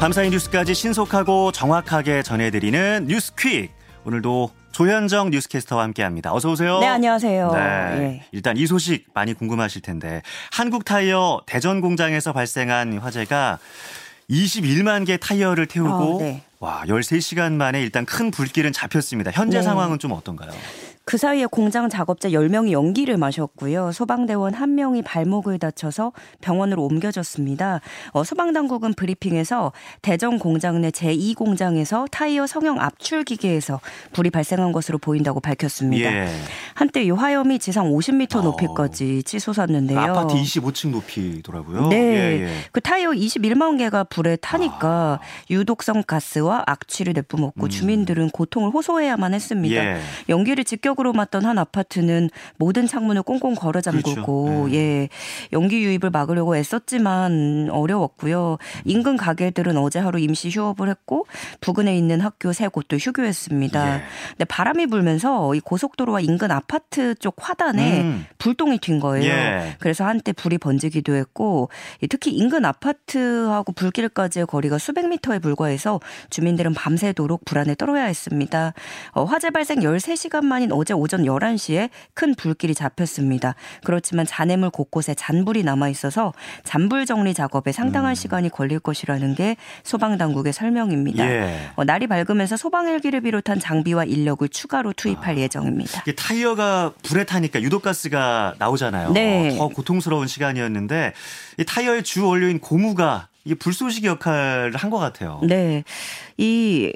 밤사이 뉴스까지 신속하고 정확하게 전해드리는 뉴스퀵. 오늘도 조현정 뉴스캐스터와 함께합니다. 어서 오세요. 네, 안녕하세요. 네, 예. 일단 이 소식 많이 궁금하실 텐데 한국타이어 대전 공장에서 발생한 화재가 21만 개 타이어를 태우고 네. 와 13시간 만에 일단 큰 불길은 잡혔습니다. 현재 네. 상황은 좀 어떤가요? 그 사이에 공장 작업자 10명이 연기를 마셨고요. 소방대원 1명이 발목을 다쳐서 병원으로 옮겨졌습니다. 소방당국은 브리핑에서 대전 공장 내 제2공장에서 타이어 성형 압출기계에서 불이 발생한 것으로 보인다고 밝혔습니다. 예. 한때 이 화염이 지상 50m 높이까지 치솟았는데요. 아파트 25층 높이더라고요. 네. 예, 예. 그 타이어 21만 개가 불에 타니까 유독성 가스와 악취를 내뿜었고 주민들은 고통을 호소해야만 했습니다. 예. 연기를 직격으로 맡던 한 아파트는 모든 창문을 꽁꽁 걸어 잠그고 그렇죠. 네. 예, 연기 유입을 막으려고 애썼지만 어려웠고요. 인근 가게들은 어제 하루 임시 휴업을 했고 부근에 있는 학교 세 곳도 휴교했습니다. 예. 근데 바람이 불면서 이 고속도로와 인근 아파트 쪽 화단에 불똥이 튄 거예요. 예. 그래서 한때 불이 번지기도 했고 특히 인근 아파트하고 불길까지의 거리가 수백 미터에 불과해서 주민들은 밤새도록 불안에 떨어야 했습니다. 화재 발생 13시간 만인 어제 오전 11시에 큰 불길이 잡혔습니다. 그렇지만 잔해물 곳곳에 잔불이 남아있어서 잔불 정리 작업에 상당한 시간이 걸릴 것이라는 게 소방당국의 설명입니다. 예. 날이 밝으면서 소방헬기를 비롯한 장비와 인력을 추가로 투입할 예정입니다. 이게 타이어가 불에 타니까 유독가스가 나오잖아요. 네. 더 고통스러운 시간이었는데 이 타이어의 주 원료인 고무가 이게 불쏘시개 역할을 한 것 같아요. 네. 이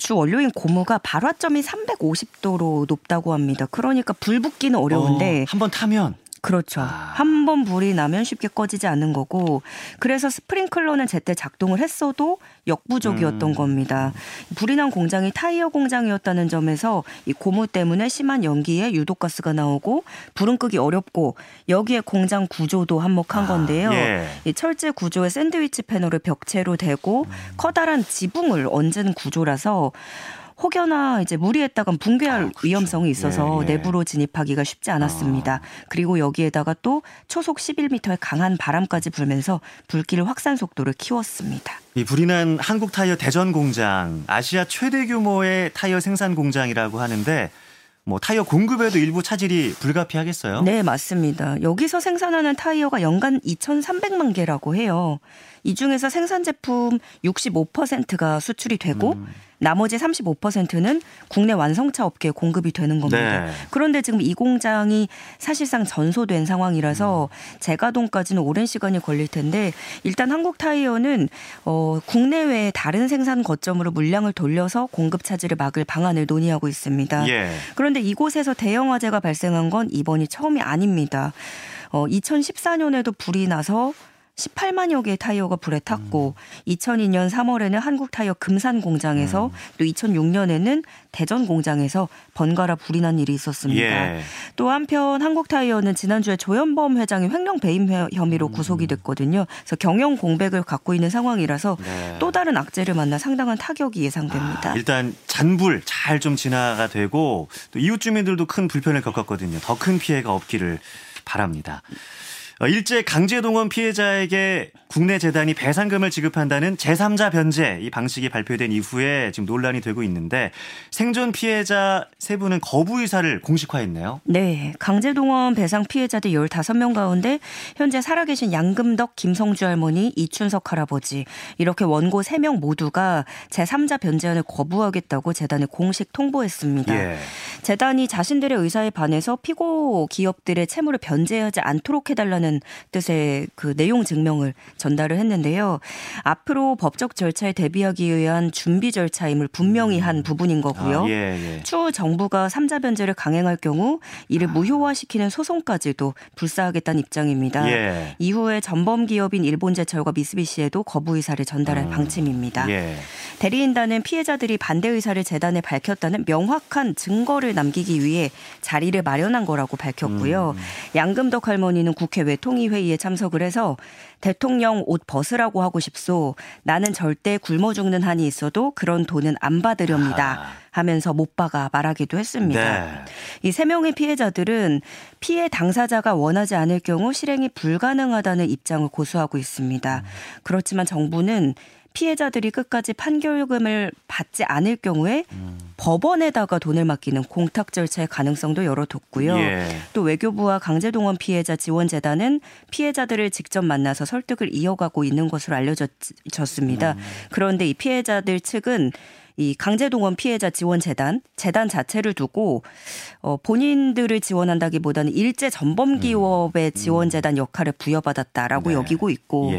주 원료인 고무가 발화점이 350도로 높다고 합니다. 그러니까 불 붙기는 어려운데 한번 타면 그렇죠. 한번 불이 나면 쉽게 꺼지지 않는 거고 그래서 스프링클러는 제때 작동을 했어도 역부족이었던 겁니다. 불이 난 공장이 타이어 공장이었다는 점에서 이 고무 때문에 심한 연기에 유독가스가 나오고 불은 끄기 어렵고 여기에 공장 구조도 한몫한 건데요. 예. 이 철제 구조의 샌드위치 패널을 벽체로 대고 커다란 지붕을 얹은 구조라서 혹여나 이제 무리했다가 붕괴할 위험성이 있어서 예, 예. 내부로 진입하기가 쉽지 않았습니다. 그리고 여기에다가 또 초속 11m의 강한 바람까지 불면서 불길 확산 속도를 키웠습니다. 이 불이 난 한국타이어 대전 공장, 아시아 최대 규모의 타이어 생산 공장이라고 하는데 뭐 타이어 공급에도 일부 차질이 불가피하겠어요? 네, 맞습니다. 여기서 생산하는 타이어가 연간 2,300만 개라고 해요. 이 중에서 생산 제품 65%가 수출이 되고 나머지 35%는 국내 완성차 업계에 공급이 되는 겁니다. 네. 그런데 지금 이 공장이 사실상 전소된 상황이라서 재가동까지는 오랜 시간이 걸릴 텐데 일단 한국타이어는 국내외의 다른 생산 거점으로 물량을 돌려서 공급 차질을 막을 방안을 논의하고 있습니다. 예. 그런데 이곳에서 대형 화재가 발생한 건 이번이 처음이 아닙니다. 2014년에도 불이 나서 18만여 개의 타이어가 불에 탔고 2002년 3월에는 한국타이어 금산 공장에서 또 2006년에는 대전 공장에서 번갈아 불이 난 일이 있었습니다. 예. 또 한편 한국타이어는 지난주에 조현범 회장이 횡령 배임 혐의로 구속이 됐거든요. 그래서 경영 공백을 갖고 있는 상황이라서 네. 또 다른 악재를 만나 상당한 타격이 예상됩니다. 일단 잔불 잘 좀 진화가 되고 또 이웃 주민들도 큰 불편을 겪었거든요. 더 큰 피해가 없기를 바랍니다. 일제 강제동원 피해자에게 국내 재단이 배상금을 지급한다는 제3자 변제 이 방식이 발표된 이후에 지금 논란이 되고 있는데 생존 피해자 세 분은 거부 의사를 공식화했네요. 네. 강제동원 배상 피해자들 15명 가운데 현재 살아계신 양금덕, 김성주 할머니, 이춘석 할아버지 이렇게 원고 3명 모두가 제3자 변제안을 거부하겠다고 재단에 공식 통보했습니다. 예. 재단이 자신들의 의사에 반해서 피고 기업들의 채무를 변제하지 않도록 해달라는 뜻의 그 내용 증명을 전달을 했는데요. 앞으로 법적 절차에 대비하기 위한 준비 절차임을 분명히 한 부분인 거고요. 예, 예. 추후 정부가 3자 변제를 강행할 경우 이를 무효화시키는 소송까지도 불사하겠다는 입장입니다. 예. 이후에 전범 기업인 일본제철과 미쓰비시에도 거부 의사를 전달할 방침입니다. 예. 대리인단은 피해자들이 반대 의사를 재단에 밝혔다는 명확한 증거를 남기기 위해 자리를 마련한 거라고 밝혔고요. 양금덕 할머니는 국회 통의회의에 참석을 해서 대통령 옷 벗으라고 하고 싶소. 나는 절대 굶어 죽는 한이 있어도 그런 돈은 안 받으렵니다. 하면서 못 박아 말하기도 했습니다. 네. 이 3명의 피해자들은 피해 당사자가 원하지 않을 경우 실행이 불가능하다는 입장을 고수하고 있습니다. 그렇지만 정부는 피해자들이 끝까지 판결금을 받지 않을 경우에 법원에다가 돈을 맡기는 공탁 절차의 가능성도 열어뒀고요. 예. 또 외교부와 강제동원 피해자 지원재단은 피해자들을 직접 만나서 설득을 이어가고 있는 것으로 알려졌습니다. 그런데 이 피해자들 측은 이 강제동원 피해자 지원재단, 재단 자체를 두고 본인들을 지원한다기보다는 일제 전범기업의 지원재단 역할을 부여받았다라고 여기고 있고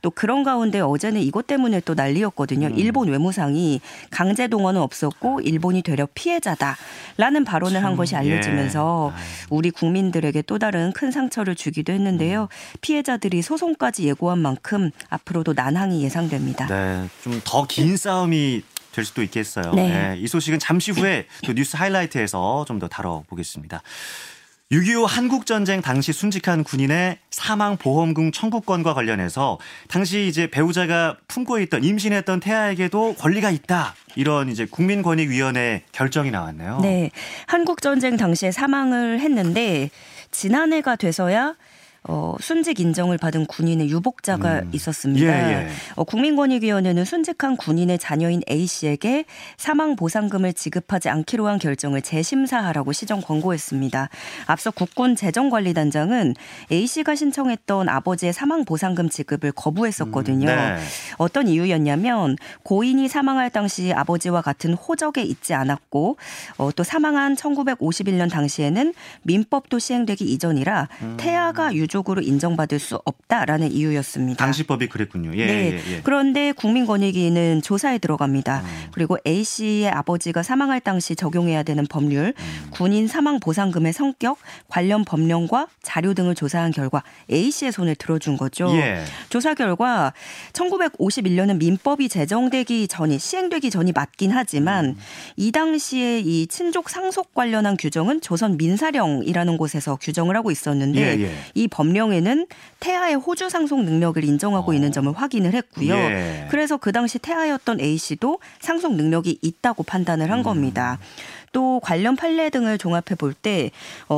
또 그런 가운데 어제는 이것 때문에 또 난리였거든요. 일본 외무상이 강제동원은 없었고 일본이 되려 피해자다라는 발언을 한 것이 알려지면서 우리 국민들에게 또 다른 큰 상처를 주기도 했는데요. 피해자들이 소송까지 예고한 만큼 앞으로도 난항이 예상됩니다. 네, 좀 더 긴 싸움이 될 수도 있겠어요. 네. 네, 이 소식은 잠시 후에 또 뉴스 하이라이트에서 좀 더 다뤄보겠습니다. 6.25 한국전쟁 당시 순직한 군인의 사망보험금 청구권과 관련해서 당시 이제 배우자가 품고 있던 임신했던 태아에게도 권리가 있다. 이런 이제 국민권익위원회 결정이 나왔네요. 네, 한국전쟁 당시에 사망을 했는데 지난해가 돼서야 순직 인정을 받은 군인의 유복자가 있었습니다. 예, 예. 국민권익위원회는 순직한 군인의 자녀인 A씨에게 사망보상금을 지급하지 않기로 한 결정을 재심사하라고 시정 권고했습니다. 앞서 국군 재정관리단장은 A씨가 신청했던 아버지의 사망보상금 지급을 거부했었거든요. 네. 어떤 이유였냐면 고인이 사망할 당시 아버지와 같은 호적에 있지 않았고 또 사망한 1951년 당시에는 민법도 시행되기 이전이라 태아가 유족 쪽으로 인정받을 수 없다라는 이유였습니다. 당시법이 그랬군요. 예, 네. 예, 예. 그런데 국민권익위는 조사에 들어갑니다. 그리고 A씨의 아버지가 사망할 당시 적용해야 되는 법률, 군인 사망보상금의 성격, 관련 법령과 자료 등을 조사한 결과 A씨의 손을 들어준 거죠. 예. 조사 결과 1951년은 민법이 제정되기 전이 시행되기 전이 맞긴 하지만 이 당시에 이 친족 상속 관련한 규정은 조선 민사령이라는 곳에서 규정을 하고 있었는데 예, 예. 이 법령에는 태아의 호주 상속 능력을 인정하고 있는 점을 확인을 했고요. 예. 그래서 그 당시 태아였던 A씨도 상속 능력이 있다고 판단을 한 겁니다. 또 관련 판례 등을 종합해 볼 때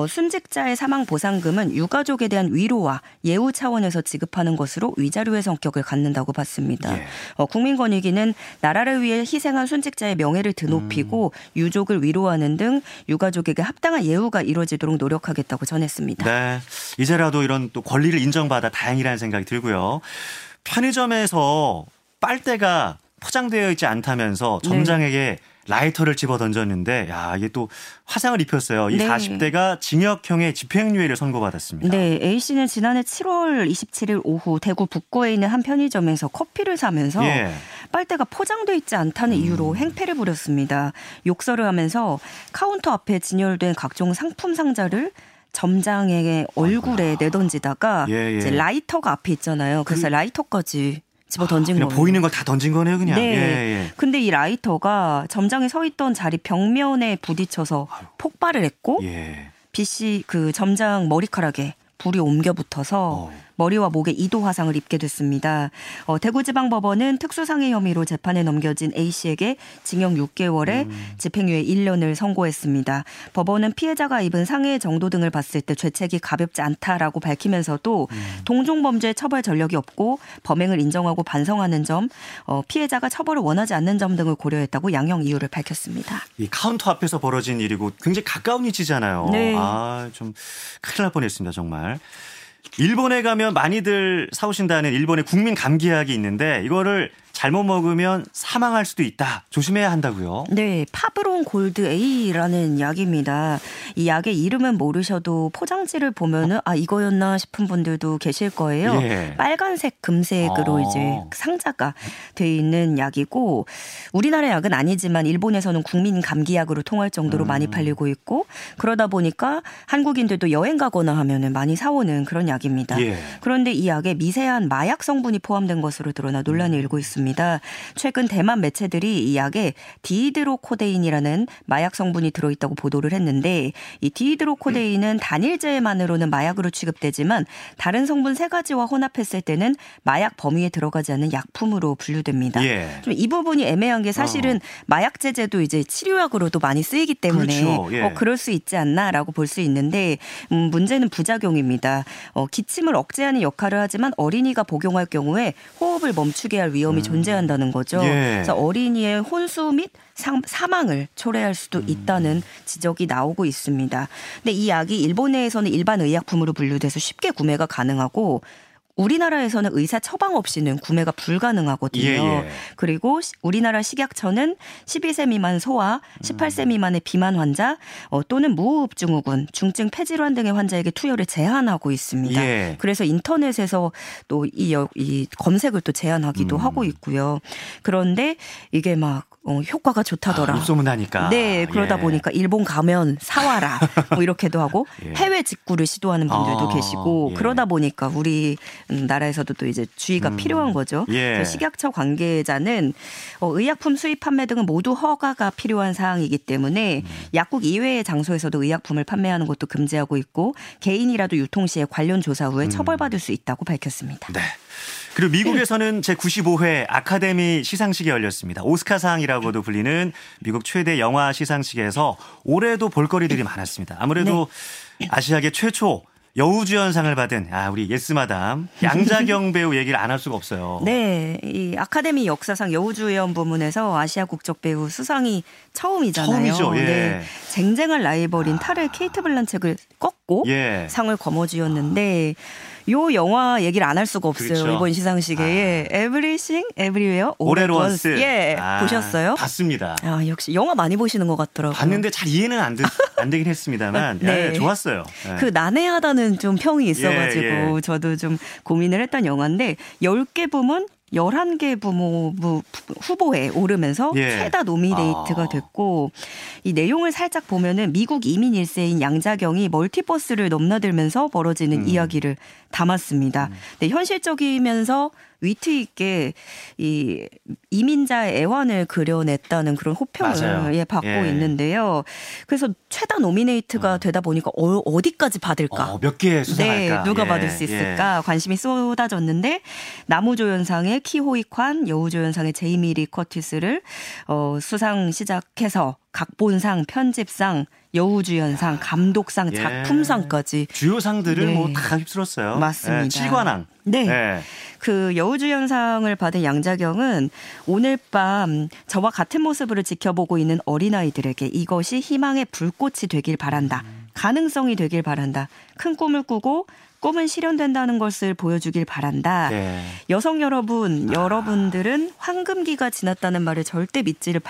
순직자의 사망보상금은 유가족에 대한 위로와 예우 차원에서 지급하는 것으로 위자료의 성격을 갖는다고 봤습니다. 예. 국민권익위는 나라를 위해 희생한 순직자의 명예를 드높이고 유족을 위로하는 등 유가족에게 합당한 예우가 이루어지도록 노력하겠다고 전했습니다. 네, 이제라도 이런 또 권리를 인정받아 다행이라는 생각이 들고요. 편의점에서 빨대가 포장되어 있지 않다면서 점장에게 네. 라이터를 집어 던졌는데 야 이게 또 화상을 입혔어요. 이 네. 40대가 징역형의 집행유예를 선고받았습니다. 네, A씨는 지난해 7월 27일 오후 대구 북구에 있는 한 편의점에서 커피를 사면서 예. 빨대가 포장돼 있지 않다는 이유로 행패를 부렸습니다. 욕설을 하면서 카운터 앞에 진열된 각종 상품 상자를 점장에게 얼굴에 내던지다가 예, 예. 이제 라이터가 앞에 있잖아요. 그래서 라이터까지 집어 던진 거예요. 보이는 걸 다 던진 거네요, 그냥. 네. 예, 예. 근데 이 라이터가 점장이 서 있던 자리 벽면에 부딪혀서 폭발을 했고 예. B씨 그 점장 머리카락에 불이 옮겨 붙어서 머리와 목에 2도 화상을 입게 됐습니다. 대구지방법원은 특수상해 혐의로 재판에 넘겨진 A씨에게 징역 6개월에 집행유예 1년을 선고했습니다. 법원은 피해자가 입은 상해 정도 등을 봤을 때 죄책이 가볍지 않다라고 밝히면서도 동종범죄 처벌 전력이 없고 범행을 인정하고 반성하는 점, 피해자가 처벌을 원하지 않는 점 등을 고려했다고 양형 이유를 밝혔습니다. 이 카운터 앞에서 벌어진 일이고 굉장히 가까운 위치잖아요. 네. 아, 좀 큰일 날 뻔했습니다, 정말. 일본에 가면 많이들 사오신다는 일본의 국민 감기약이 있는데 이거를 잘못 먹으면 사망할 수도 있다. 조심해야 한다고요. 네. 파브론 골드 A라는 약입니다. 이 약의 이름은 모르셔도 포장지를 보면은 아 이거였나 싶은 분들도 계실 거예요. 예. 빨간색 금색으로 이제 상자가 돼 있는 약이고 우리나라 약은 아니지만 일본에서는 국민 감기약으로 통할 정도로 많이 팔리고 있고 그러다 보니까 한국인들도 여행 가거나 하면은 많이 사오는 그런 약입니다. 예. 그런데 이 약에 미세한 마약 성분이 포함된 것으로 드러나 논란이 일고 있습니다. 최근 대만 매체들이 이 약에 디히드로코데인이라는 마약 성분이 들어있다고 보도를 했는데 이 디히드로코데인은 단일제만으로는 마약으로 취급되지만 다른 성분 3가지와 혼합했을 때는 마약 범위에 들어가지 않는 약품으로 분류됩니다. 예. 좀 이 부분이 애매한 게 사실은 마약 제재도 이제 치료약으로도 많이 쓰이기 때문에 그렇죠. 예. 그럴 수 있지 않나라고 볼 수 있는데 문제는 부작용입니다. 기침을 억제하는 역할을 하지만 어린이가 복용할 경우에 호흡을 멈추게 할 위험이 존재합니다. 존재한다는 거죠. 예. 그래서 어린이의 혼수 및 사망을 초래할 수도 있다는 지적이 나오고 있습니다. 근데 이 약이 일본 내에서는 일반 의약품으로 분류돼서 쉽게 구매가 가능하고 우리나라에서는 의사 처방 없이는 구매가 불가능하거든요. 예. 그리고 우리나라 식약처는 12세 미만 소아, 18세 미만의 비만 환자 또는 무호흡증후군, 중증 폐질환 등의 환자에게 투여를 제한하고 있습니다. 예. 그래서 인터넷에서 또 이 검색을 또 제한하기도 하고 있고요. 그런데 이게 막 효과가 좋다더라. 입소문하니까. 네. 그러다 예. 보니까 일본 가면 사와라. 뭐 이렇게도 하고 예. 해외 직구를 시도하는 분들도 계시고 예. 그러다 보니까 우리나라에서도 또 이제 주의가 필요한 거죠. 예. 그래서 식약처 관계자는 의약품 수입 판매 등은 모두 허가가 필요한 사항이기 때문에 약국 이외의 장소에서도 의약품을 판매하는 것도 금지하고 있고 개인이라도 유통 시에 관련 조사 후에 처벌받을 수 있다고 밝혔습니다. 네. 그리고 미국에서는 제95회 아카데미 시상식이 열렸습니다. 오스카상이라고도 불리는 미국 최대 영화 시상식에서 올해도 볼거리들이 많았습니다. 아무래도 네. 아시아계 최초 여우주연상을 받은 우리 예스마담 양자경 배우 얘기를 안 할 수가 없어요. 네. 이 아카데미 역사상 여우주연 부문에서 아시아 국적 배우 수상이 처음이잖아요. 처음이죠. 예. 네. 쟁쟁한 라이벌인 탈의 케이트 블란쳇을 꺾고 예. 상을 거머쥐었는데 요 영화 얘기를 안 할 수가 없어요. 그렇죠. 이번 시상식에 Everything Everywhere All at Once 예. 보셨어요? 봤습니다. 역시 영화 많이 보시는 것 같더라고요. 봤는데 잘 이해는 안 되긴 했습니다만 네. 예, 좋았어요. 예. 그 난해하다는 좀 평이 있어가지고 예. 저도 좀 고민을 했던 영화인데 10개 부문 11개 부문 후보에 오르면서 예. 최다 노미네이트가 됐고 이 내용을 살짝 보면은 미국 이민 1세인 양자경이 멀티버스를 넘나들면서 벌어지는 이야기를 담았습니다. 근데 현실적이면서 위트 있게 이 이민자의 애환을 그려냈다는 그런 호평을 예, 받고 예. 있는데요. 그래서 최다 노미네이트가 되다 보니까 어디까지 받을까? 몇 개 수상할까? 네, 누가 예. 받을 수 있을까? 예. 관심이 쏟아졌는데 남우조연상의 키 호이 콴, 여우조연상의 제이미 리 커티스를 수상 시작해서 각본상, 편집상, 여우주연상, 감독상, 작품상까지 예. 주요상들을 네. 뭐 다 휩쓸었어요. 맞습니다. 예, 7관왕. 네. 예. 그 여우주연상을 받은 양자경은 오늘 밤 저와 같은 모습을 지켜보고 있는 어린아이들에게 이것이 희망의 불꽃이 되길 바란다. 가능성이 되길 바란다. 큰 꿈을 꾸고 꿈은 실현된다는 것을 보여주길 바란다. 네. 여성 여러분, 여러분들은 황금기가 지났다는 말을 절대 믿지를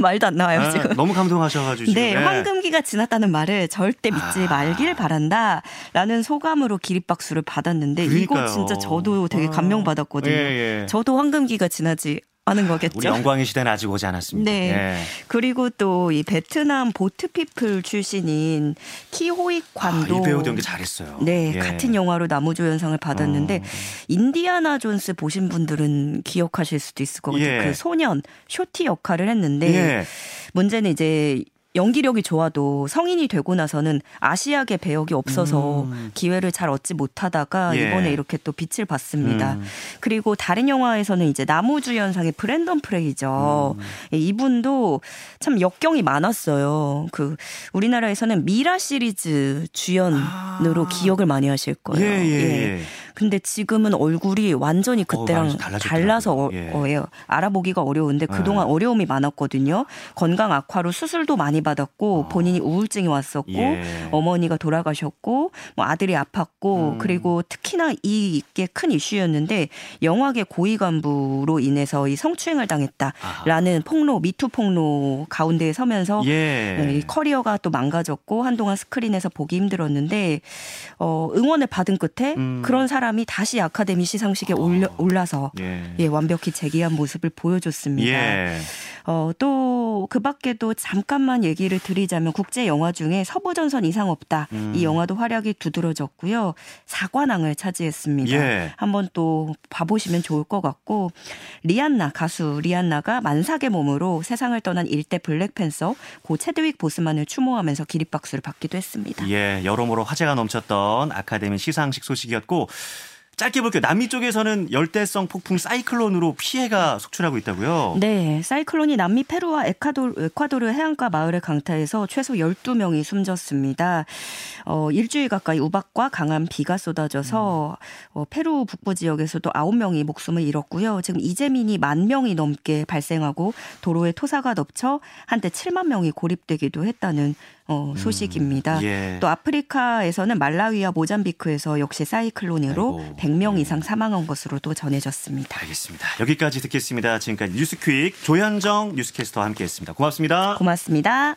말도 안 나와요 지금. 너무 감동하셔가지고. 지금. 네, 황금기가 지났다는 말을 절대 믿지 말길 바란다라는 소감으로 기립박수를 받았는데 그러니까요. 이거 진짜 저도 되게 감명받았거든요. 예, 예. 저도 황금기가 지나지. 하는 거겠죠. 우리 영광의 시대는 아직 오지 않았습니다. 네. 예. 그리고 또 이 베트남 보트피플 출신인 키 호이 콴도 이 배우도 연기 잘했어요. 네, 예. 같은 영화로 남우조연상을 받았는데 인디아나 존스 보신 분들은 기억하실 수도 있을 것 같아요. 예. 그 소년 쇼티 역할을 했는데 예. 문제는 이제 연기력이 좋아도 성인이 되고 나서는 아시아계 배역이 없어서 기회를 잘 얻지 못하다가 예. 이번에 이렇게 또 빛을 봤습니다. 그리고 다른 영화에서는 이제 남우주연상의 브랜던 프레이저 이분도 참 역경이 많았어요. 그 우리나라에서는 미라 시리즈 주연으로 기억을 많이 하실 거예요. 예, 예, 예. 예. 근데 지금은 얼굴이 완전히 그때랑 달라서 예. 알아보기가 어려운데 그동안 어려움이 많았거든요. 건강 악화로 수술도 많이 받았고 본인이 우울증이 왔었고 예. 어머니가 돌아가셨고 뭐 아들이 아팠고 그리고 특히나 이게 큰 이슈였는데 영화계 고위 간부로 인해서 이 성추행을 당했다라는 폭로 미투 폭로 가운데에 서면서 예. 커리어가 또 망가졌고 한동안 스크린에서 보기 힘들었는데 응원을 받은 끝에 그런 사람 이 다시 아카데미 시상식에 올라서 예. 예, 완벽히 재기한 모습을 보여줬습니다. 예. 또 그 밖에도 잠깐만 얘기를 드리자면 국제 영화 중에 서부전선 이상 없다. 이 영화도 활약이 두드러졌고요. 4관왕을 차지했습니다. 예. 한번 또 봐보시면 좋을 것 같고 리안나 가수 리안나가 만삭의 몸으로 세상을 떠난 일대 블랙팬서 고 체드윅 보스만을 추모하면서 기립박수를 받기도 했습니다. 예, 여러모로 화제가 넘쳤던 아카데미 시상식 소식이었고 짧게 볼게요. 남미 쪽에서는 열대성 폭풍 사이클론으로 피해가 속출하고 있다고요? 네. 사이클론이 남미 페루와 에콰도르 해안가 마을을 강타해서 최소 12명이 숨졌습니다. 일주일 가까이 우박과 강한 비가 쏟아져서 페루 북부 지역에서도 9명이 목숨을 잃었고요. 지금 이재민이 10,000명이 넘게 발생하고 도로에 토사가 넘쳐 한때 70,000명이 고립되기도 했다는 소식입니다. 예. 또 아프리카에서는 말라위와 모잠비크에서 역시 사이클론으로 100명 이상 사망한 것으로 또 전해졌습니다. 알겠습니다. 여기까지 듣겠습니다. 지금까지 뉴스퀵 조현정 뉴스캐스터와 함께했습니다. 고맙습니다. 고맙습니다.